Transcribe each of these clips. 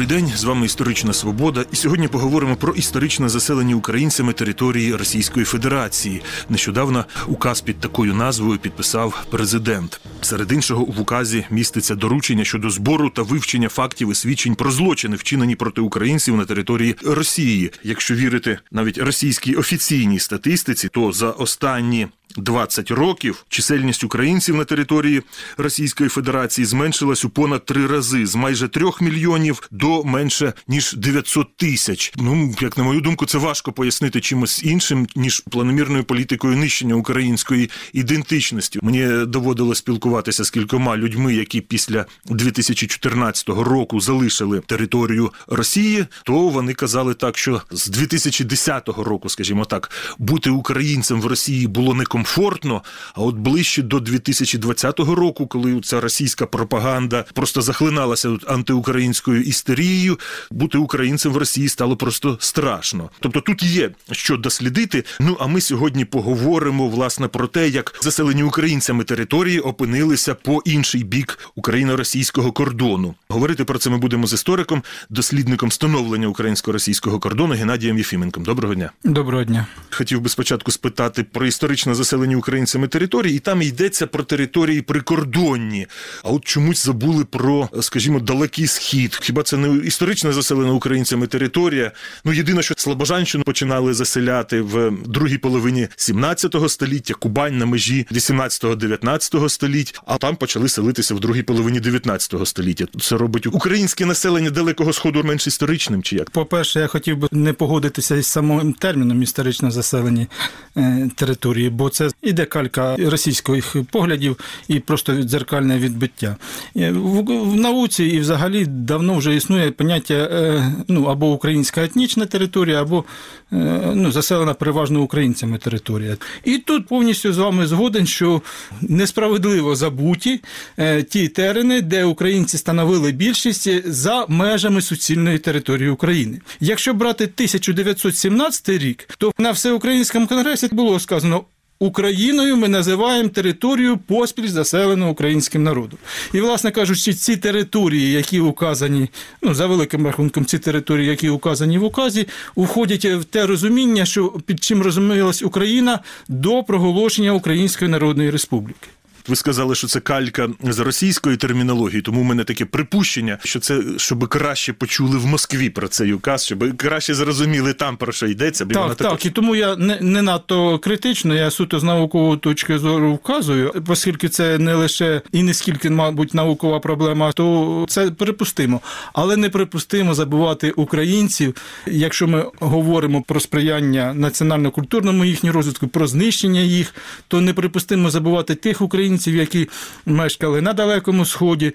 Добрий день, з вами «Історична свобода» і сьогодні поговоримо про історично заселені українцями території Російської Федерації. Нещодавно указ під такою назвою підписав президент. Серед іншого в указі міститься доручення щодо збору та вивчення фактів і свідчень про злочини, вчинені проти українців на території Росії. Якщо вірити навіть російській офіційній статистиці, то за останні 20 років чисельність українців на території Російської Федерації зменшилась у понад 3 рази, з майже 3 мільйонів до менше ніж 900 тисяч. Як на мою думку, це важко пояснити чимось іншим, ніж планомірною політикою нищення української ідентичності. Мені доводилось спілкуватися з кількома людьми, які після 2014 року залишили територію Росії, то вони казали так, що з 2010 року, скажімо так, бути українцем в Росії було некомфортно, а от ближче до 2020 року, коли ця російська пропаганда просто захлиналася антиукраїнською істерією, бути українцем в Росії стало просто страшно. Тобто тут є що дослідити, а ми сьогодні поговоримо, власне, про те, як заселені українцями території опинилися по інший бік україно-російського кордону. Говорити про це ми будемо з істориком, дослідником становлення українсько-російського кордону Геннадієм Єфіменком. Доброго дня. Доброго дня. Хотів би спочатку спитати про історично заселені українцями території, і там йдеться про території прикордонні. А от чомусь забули про, скажімо, Далекий Схід. Хіба це не історично заселена українцями територія? Єдине, що Слобожанщину починали заселяти в другій половині 17 століття, Кубань на межі 18-19 століть, а там почали селитися в другій половині 19 століття. Це робить українське населення Далекого Сходу менш історичним, чи як? По-перше, я хотів би не погодитися із самим терміном історично заселені території, бо це іде калька російських поглядів і просто дзеркальне відбиття. В науці і взагалі давно вже існує поняття або українська етнічна територія, або заселена переважно українцями територія. І тут повністю з вами згоден, що несправедливо забуті ті терени, де українці становили більшість за межами суцільної території України. Якщо брати 1917 рік, то на Всеукраїнському конгресі було сказано: Україною ми називаємо територію, поспіль заселену українським народом. І, власне кажучи, ці території, які указані, за великим рахунком, ці території, які указані в указі, входять в те розуміння, що під чим розумілась Україна до проголошення Української Народної Республіки. Ви сказали, що це калька з російської термінології, тому в мене таке припущення, що це, щоб краще почули в Москві про цей указ, щоб краще зрозуміли там, про що йдеться. Так, і тому я не надто критично, я суто з наукової точки зору вказую, оскільки це не лише і не скільки, мабуть, наукова проблема, то це припустимо. Але не припустимо забувати українців, якщо ми говоримо про сприяння національно-культурному їхньому розвитку, про знищення їх, то не припустимо забувати тих українців, які мешкали на Далекому Сході.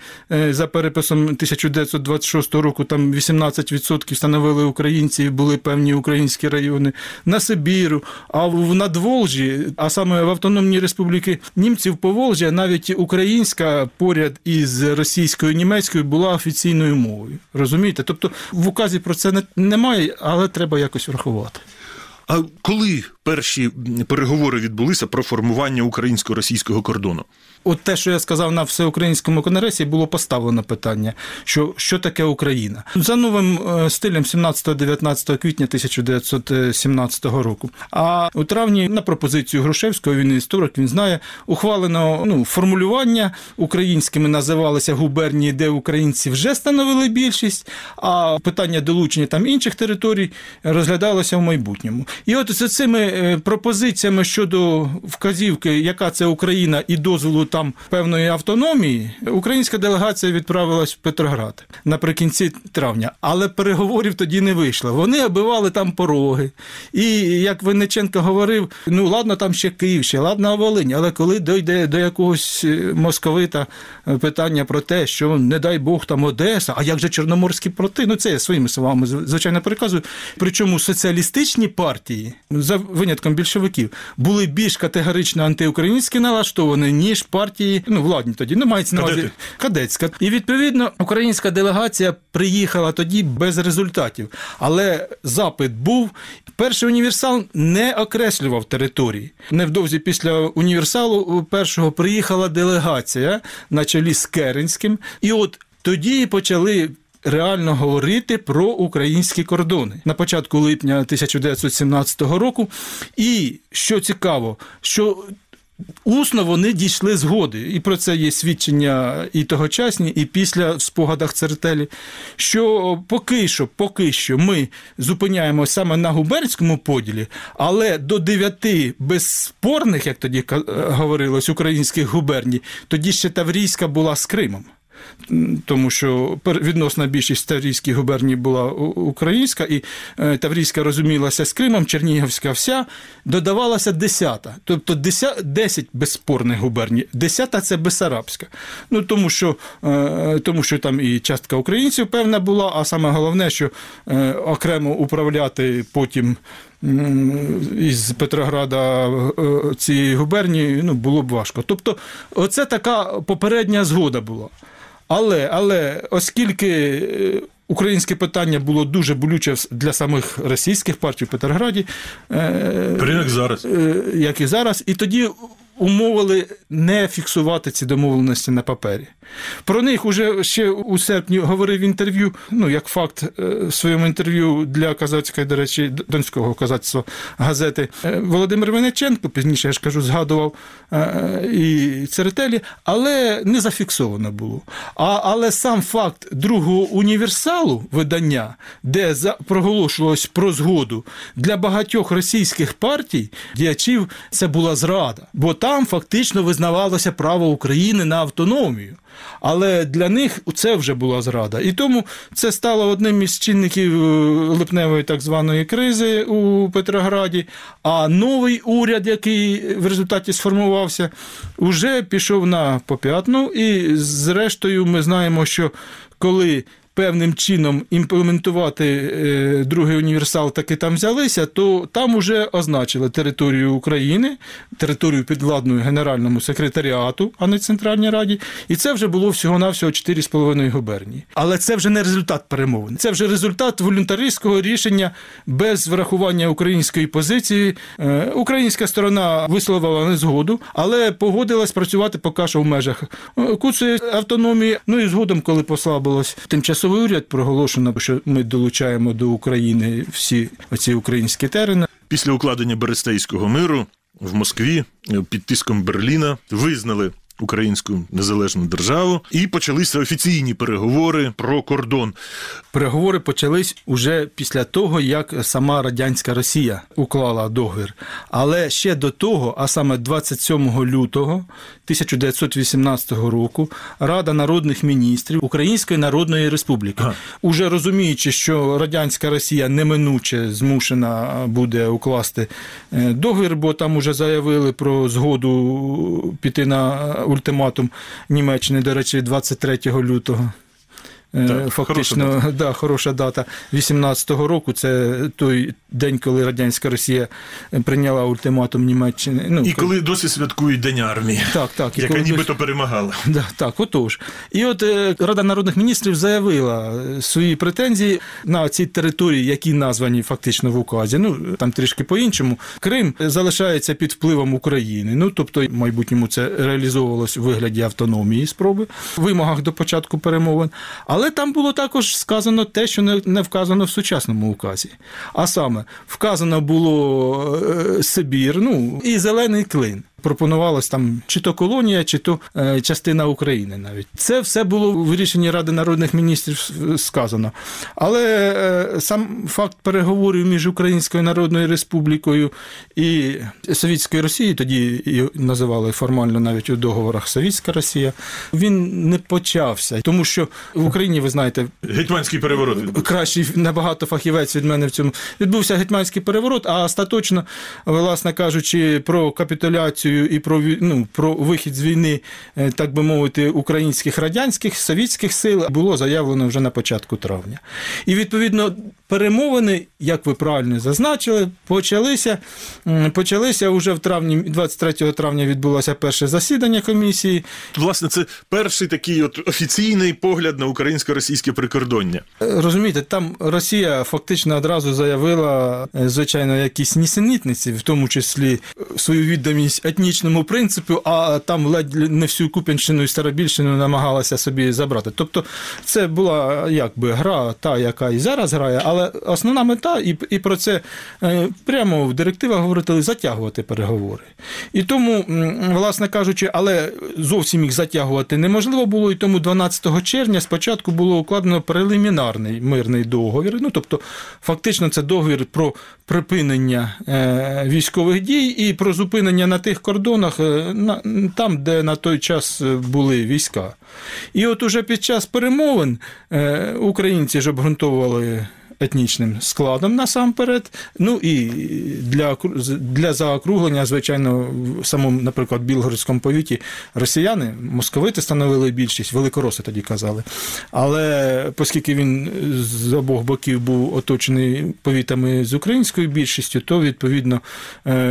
За переписом 1926 року там 18% становили українці, були певні українські райони, на Сибіру, а в Надволжі, а саме в Автономній Республіки Німців Поволжя, навіть українська поряд із російською і німецькою була офіційною мовою. Розумієте? Тобто в указі про це немає, але треба якось врахувати. А коли перші переговори відбулися про формування українсько-російського кордону? От те, що я сказав на Всеукраїнському конгресі, було поставлено питання, що таке Україна. За новим стилем 17-19 квітня 1917 року. А у травні на пропозицію Грушевського, він історик, він знає, ухвалено формулювання, українськими називалися губернії, де українці вже становили більшість, а питання долучення там інших територій розглядалося в майбутньому. І от за цими пропозиціями щодо вказівки, яка це Україна, і дозволу там певної автономії, українська делегація відправилась в Петроград наприкінці травня. Але переговорів тоді не вийшло. Вони оббивали там пороги. І, як Винниченко говорив, ладно, там ще Київ, ще ладно, Волинь. Але коли дійде до якогось московита питання про те, що, не дай Бог, там Одеса, а як же Чорноморські порти? Це я своїми словами, звичайно, переказую. Причому соціалістичні партії, за винятком більшовиків, були більш категорично антиукраїнські налаштовані, ніж партії, владні тоді, мається на увазі кадетська. І, відповідно, українська делегація приїхала тоді без результатів. Але запит був. Перший універсал не окреслював території. Невдовзі після універсалу першого приїхала делегація на чолі з Керенським. І от тоді почали реально говорити про українські кордони на початку липня 1917 року. І, що цікаво, що усно вони дійшли згоди, і про це є свідчення і тогочасні, і після в спогадах Церетелі, що поки що ми зупиняємося саме на губернському поділі, але до 9 безспорних, як тоді говорилось, українських губерній, тоді ще Таврійська була з Кримом. Тому що відносна більшість Таврійських губерній була українська, і Таврійська розумілася з Кримом, Чернігівська вся, додавалася 10-та. Тобто 10 безспорних губерній. 10-та – це Бессарабська. Ну, тому що там і частка українців певна була, а саме головне, що окремо управляти потім із Петрограда цієї губернії, ну, було б важко. Тобто оце така попередня згода була. Але оскільки українське питання було дуже болюче для самих російських партій в Петрограді, як і зараз, і тоді умовили не фіксувати ці домовленості на папері. Про них уже ще у серпні говорив інтерв'ю, ну, як факт, в своєму інтерв'ю для казацької, до речі, донського казацтва газети Володимир Винниченко, пізніше, я ж кажу, згадував і Церетелі, але не зафіксовано було. Але сам факт другого універсалу видання, де проголошувалось про згоду, для багатьох російських партій, діячів, це була зрада, бо там фактично визнавалося право України на автономію. Але для них це вже була зрада. І тому це стало одним із чинників липневої так званої кризи у Петрограді. А новий уряд, який в результаті сформувався, вже пішов на поп'ятну. І зрештою ми знаємо, що коли певним чином імплементувати другий універсал таки там взялися, то там уже означили територію України, територію підвладну Генеральному секретаріату, а не Центральній Раді, і це вже було всього-навсього 4,5 губернії. Але це вже не результат перемовин, це вже результат волюнтаристського рішення без врахування української позиції. Українська сторона висловила незгоду, але погодилась працювати поки що в межах куцої автономії. Ну і згодом, коли послабилось тимчасово уряд, проголошено, що ми долучаємо до України всі оці українські терени. Після укладення Берестейського миру в Москві під тиском Берліна визнали українську незалежну державу і почалися офіційні переговори про кордон. Переговори почались уже після того, як сама радянська Росія уклала договір. Але ще до того, а саме 27 лютого 1918 року, Рада народних міністрів Української Народної Республіки, уже розуміючи, що радянська Росія неминуче змушена буде укласти договір, бо там уже заявили про згоду піти на ультиматум Німеччини, до речі, 23 лютого. Так, фактично, хороша дата 18-го року, це той день, коли радянська Росія прийняла ультиматум Німеччини. Ну, і коли досі святкують День армії, яка нібито перемагала. Так, отож. І от Рада народних міністрів заявила свої претензії на ці території, які названі фактично в указі, ну, там трішки по-іншому. Крим залишається під впливом України, ну, тобто в майбутньому це реалізовувалось у вигляді автономії спроби, в вимогах до початку перемовин. Але там було також сказано те, що не вказано в сучасному указі. А саме, вказано було Сибір, ну, і Зелений Клин. Пропонувалась там чи то колонія, чи то частина України навіть. Це все було в рішенні Ради народних міністрів сказано. Але сам факт переговорів між Українською Народною Республікою і Совєтською Росією, тоді її називали формально навіть у договорах Совєтська Росія, він не почався. Тому що в Україні, ви знаєте, гетьманський переворот відбувся. Кращий набагато фахівець від мене в цьому. Відбувся гетьманський переворот, а остаточно, власне кажучи, про капітуляцію і про вихід з війни, так би мовити, українських, радянських, совєтських сил було заявлено вже на початку травня. І, відповідно, перемовини, як ви правильно зазначили, почалися вже в травні, 23 травня відбулося перше засідання комісії. Власне, це перший такий от офіційний погляд на українсько-російське прикордоння. Розумієте, там Росія фактично одразу заявила, звичайно, якісь нісенітниці, в тому числі свою відданість етнічному принципу, а там ледь не всю Куп'янщину і Старобільщину намагалася собі забрати. Тобто це була якби гра та, яка і зараз грає, але основна мета, і про це прямо в директивах говорили, затягувати переговори. І тому, власне кажучи, але зовсім їх затягувати неможливо було, і тому 12 червня спочатку було укладено прелімінарний мирний договір, ну, тобто фактично це договір про припинення військових дій і про зупинення на тих кордонах, там, де на той час були війська. І от уже під час перемовин українці ж обґрунтовували етнічним складом насамперед, ну і для заокруглення, звичайно, в самому, наприклад, Білгородському повіті росіяни, московити становили більшість, великороси тоді казали, але оскільки він з обох боків був оточений повітами з українською більшістю, то, відповідно,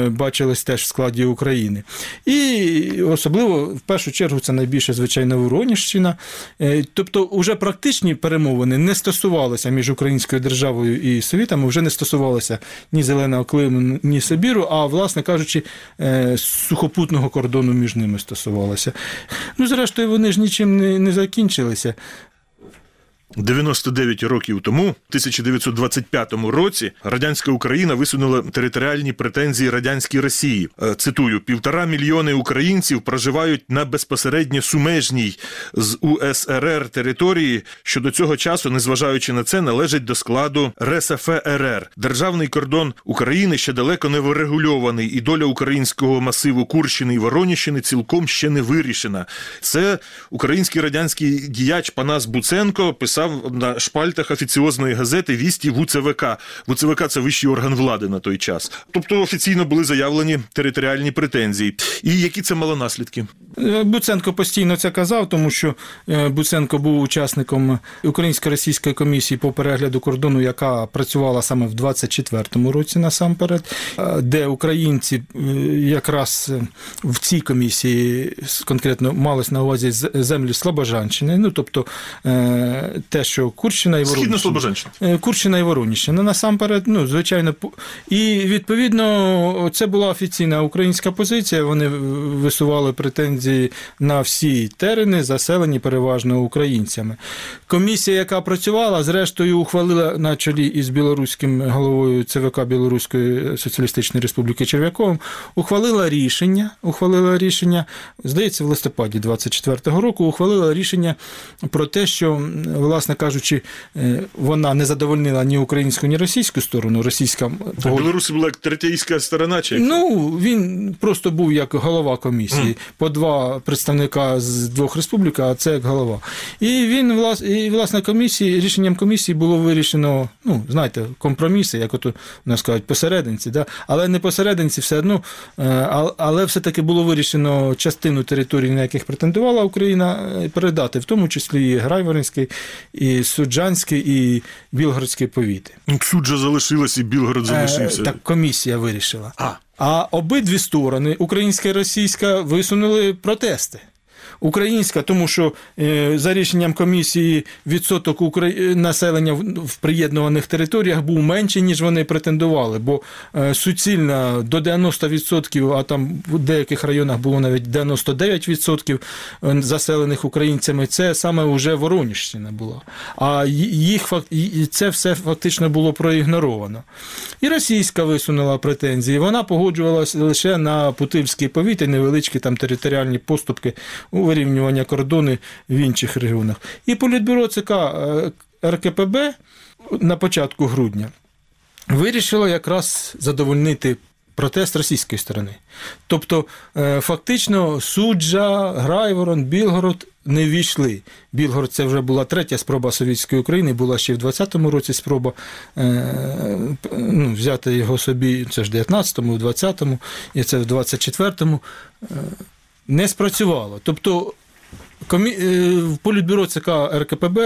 бачились теж в складі України. І особливо, в першу чергу, це найбільше, звичайно, Воронежщина, тобто вже практичні перемовини не стосувалися між українською державою і совітами, вже не стосувалося ні Зеленого Криму, ні Сибіру, а, власне кажучи, сухопутного кордону між ними стосувалося. Ну, зрештою, вони ж нічим не закінчилися. 99 років тому, в 1925 році, радянська Україна висунула територіальні претензії радянській Росії. Цитую, 1,5 мільйона українців проживають на безпосередньо сумежній з УСРР території, що до цього часу, незважаючи на це, належить до складу РСФРР. Державний кордон України ще далеко не врегульований, і доля українського масиву Курщини і Воронежщини цілком ще не вирішена. Це український радянський діяч Панас Буценко писав на шпальтах офіціозної газети «Вісті ВЦВК». ВЦВК – це вищий орган влади на той час. Тобто офіційно були заявлені територіальні претензії. І які це мало наслідки? Буценко постійно це казав, тому що Буценко був учасником Українсько-Російської комісії по перегляду кордону, яка працювала саме в 24-му році насамперед, де українці якраз в цій комісії конкретно малось на увазі землі Слобожанщини, ну, тобто те, що Курщина і Воронежщина насамперед, ну, звичайно. І, відповідно, це була офіційна українська позиція, вони висували претензії на всі терени, заселені переважно українцями. Комісія, яка працювала, зрештою ухвалила на чолі із білоруським головою ЦВК Білоруської Соціалістичної Республіки Черв'яковим, ухвалила рішення, здається, в листопаді 24-го року, ухвалила рішення про те, що, власне кажучи, вона не задовольнила ні українську, ні російську сторону. А білоруси була як третейська сторона? Чи як? Ну, він просто був як голова комісії. По два представника з двох республік, а це як голова. І, власне, рішенням комісії було вирішено, ну, знаєте, компроміси, як от у нас кажуть, посерединці, да? Але не посерединці все одно, але все-таки було вирішено частину територій, на яких претендувала Україна, передати, в тому числі і Грайворинський, і Суджанський, і Білгородський повіти. Суджа залишилась і Білгород залишився. Так комісія вирішила. А обидві сторони, українська і російська, висунули протести. Українська, тому що за рішенням комісії відсоток населення в приєднуваних територіях був менший, ніж вони претендували, бо суцільно до 90%, а там в деяких районах було навіть 99% заселених українцями, це саме вже Воронежщина була. А їх це все фактично було проігноровано. І російська висунула претензії, вона погоджувалася лише на Путильський повіт і невеличкі там територіальні поступки у вирівнювання кордони в інших регіонах. І Політбюро ЦК РКПБ на початку грудня вирішило якраз задовольнити протест російської сторони. Тобто, фактично, Суджа, Грайворон, Білгород не ввійшли. Білгород – це вже була третя спроба совєтської України, була ще в 20-му році спроба взяти його собі, це ж в 19-му, в 20-му, і це в 24-му. Не спрацювало. Тобто в Політбюро ЦК РКПБ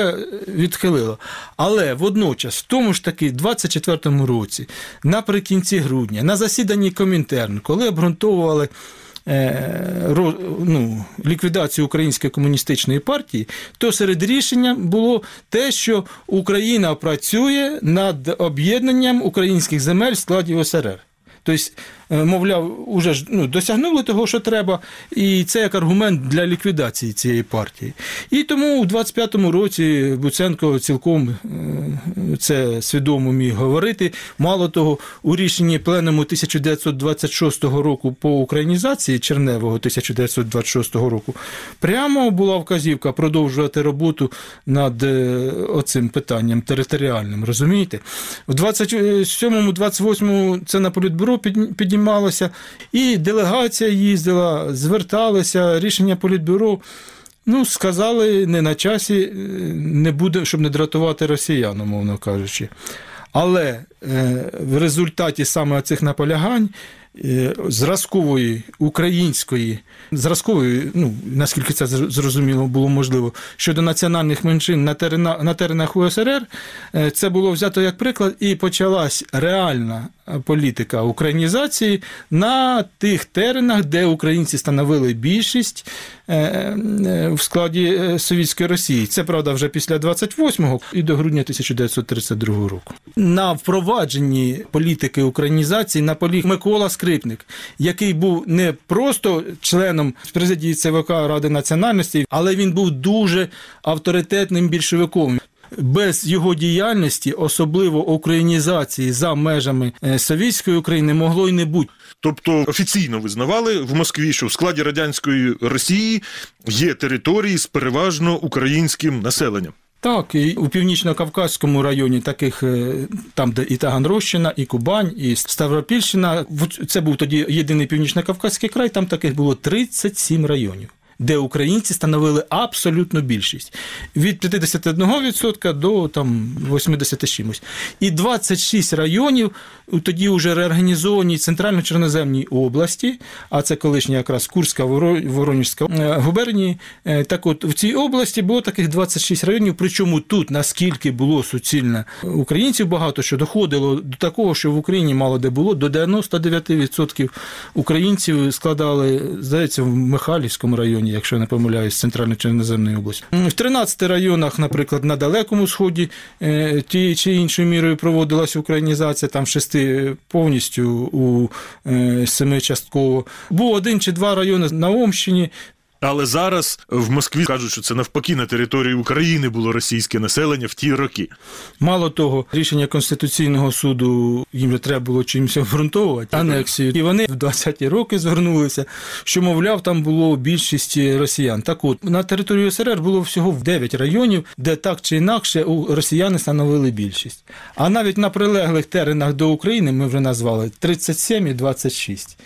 відхилило. Але водночас, в тому ж таки 24-му році, наприкінці грудня, на засіданні Комінтерну, коли обґрунтовували ліквідацію Української комуністичної партії, то серед рішення було те, що Україна працює над об'єднанням українських земель в складі СРСР. Тобто, мовляв, уже ж досягнули того, що треба, і це як аргумент для ліквідації цієї партії. І тому у 25-му році Буценко цілком це свідомо міг говорити. Мало того, у рішенні пленуму 1926 року по українізації Черневого 1926 року прямо була вказівка продовжувати роботу над оцим питанням територіальним, розумієте? У 27-28 це на Політбюро піднімається, і делегація їздила, зверталися, рішення Політбюро, сказали, не на часі, не буде, щоб не дратувати росіян, умовно кажучи. Але в результаті саме цих наполягань зразкової, наскільки це зрозуміло було можливо, щодо національних меншин на теренах УСРР, це було взято як приклад, і почалась реальна політика українізації на тих теренах, де українці становили більшість в складі Совєтської Росії. Це, правда, вже після 28-го і до грудня 1932 року. На впровадженні політики українізації наполіг Микола Скрипник, який був не просто членом президії ЦВК Ради національності, але він був дуже авторитетним більшовиком. Без його діяльності, особливо українізації за межами совєтської України, могло й не бути. Тобто офіційно визнавали в Москві, що в складі радянської Росії є території з переважно українським населенням. Так, і у Північно-Кавказькому районі таких, там де і Таганрозщина, і Кубань, і Ставропільщина, це був тоді єдиний Північно-Кавказький край, там таких було 37 районів, де українці становили абсолютну більшість. Від 51% до 80-чимось. І 26 районів, тоді вже реорганізовані Центрально-Чорноземній області, а це колишня якраз Курська, Воронежська губернії. Так от, в цій області було таких 26 районів, причому тут, наскільки було суцільно українців багато, що доходило до такого, що в Україні мало де було, до 99% українців складали, здається, в Михайлівському районі, якщо я не помиляюсь, з Центрально-Чорноземної області. В 13 районах, наприклад, на Далекому Сході тією чи іншою мірою проводилась українізація, там 6 повністю, у 7 частково. Був 1 чи 2 райони на Омщині. Але зараз в Москві кажуть, що це навпаки на території України було російське населення в ті роки. Мало того, рішення Конституційного суду їм треба було чимось обґрунтовувати, анексію. І вони в 20-ті роки звернулися, що, мовляв, там було більшість росіян. Так от, на території СРСР було всього 9 районів, де так чи інакше росіяни становили більшість. А навіть на прилеглих теренах до України, ми вже назвали, 37 і 26.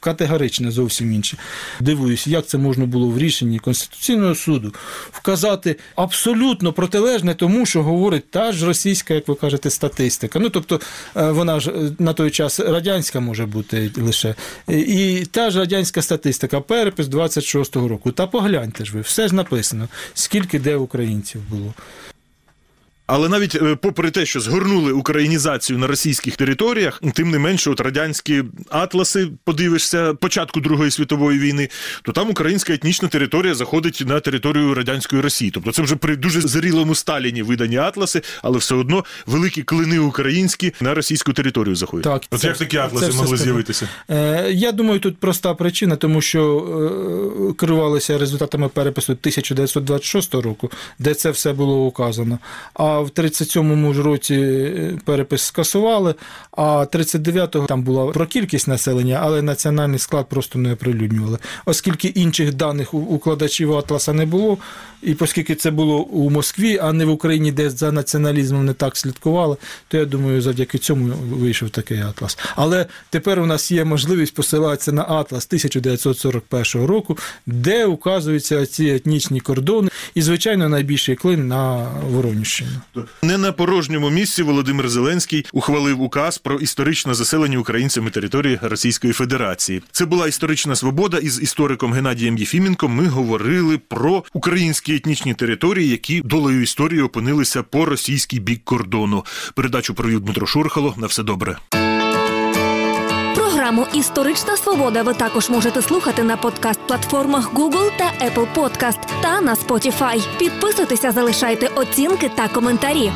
Категорично зовсім інше. Дивуюсь, як це можна було в рішенні Конституційного суду вказати абсолютно протилежне тому, що говорить та ж російська, як ви кажете, статистика. Тобто, вона ж на той час радянська може бути лише. І та ж радянська статистика, перепис 26-го року. Та погляньте ж ви, все ж написано, скільки де українців було. Але навіть попри те, що згорнули українізацію на російських територіях, тим не менше, от радянські атласи, подивишся, початку Другої світової війни, то там українська етнічна територія заходить на територію радянської Росії. Тобто це вже при дуже зрілому Сталіні видані атласи, але все одно великі клини українські на російську територію заходять. Так, от як такі атласи могли з'явитися? Я думаю, тут проста причина, тому що керувалися результатами перепису 1926 року, де це все було указано. А в 37-му ж році перепис скасували, а 39-го там була про кількість населення, але національний склад просто не оприлюднювали. Оскільки інших даних укладачів атласа не було, і оскільки це було у Москві, а не в Україні, де за націоналізмом не так слідкували, то, я думаю, завдяки цьому вийшов такий атлас. Але тепер у нас є можливість посилатися на атлас 1941 року, де указуються ці етнічні кордони і, звичайно, найбільший клин на Воронежщині. Не на порожньому місці Володимир Зеленський ухвалив указ про історично заселені українцями території Російської Федерації. Це була історична свобода. Із істориком Геннадієм Єфіменком ми говорили про українські етнічні території, які долею історії опинилися по російський бік кордону. Передачу провів Дмитро Шурхало. На все добре. Програму «Історична свобода» ви також можете слухати на подкаст-платформах Google та Apple Podcast та на Spotify. Підписуйтеся, залишайте оцінки та коментарі.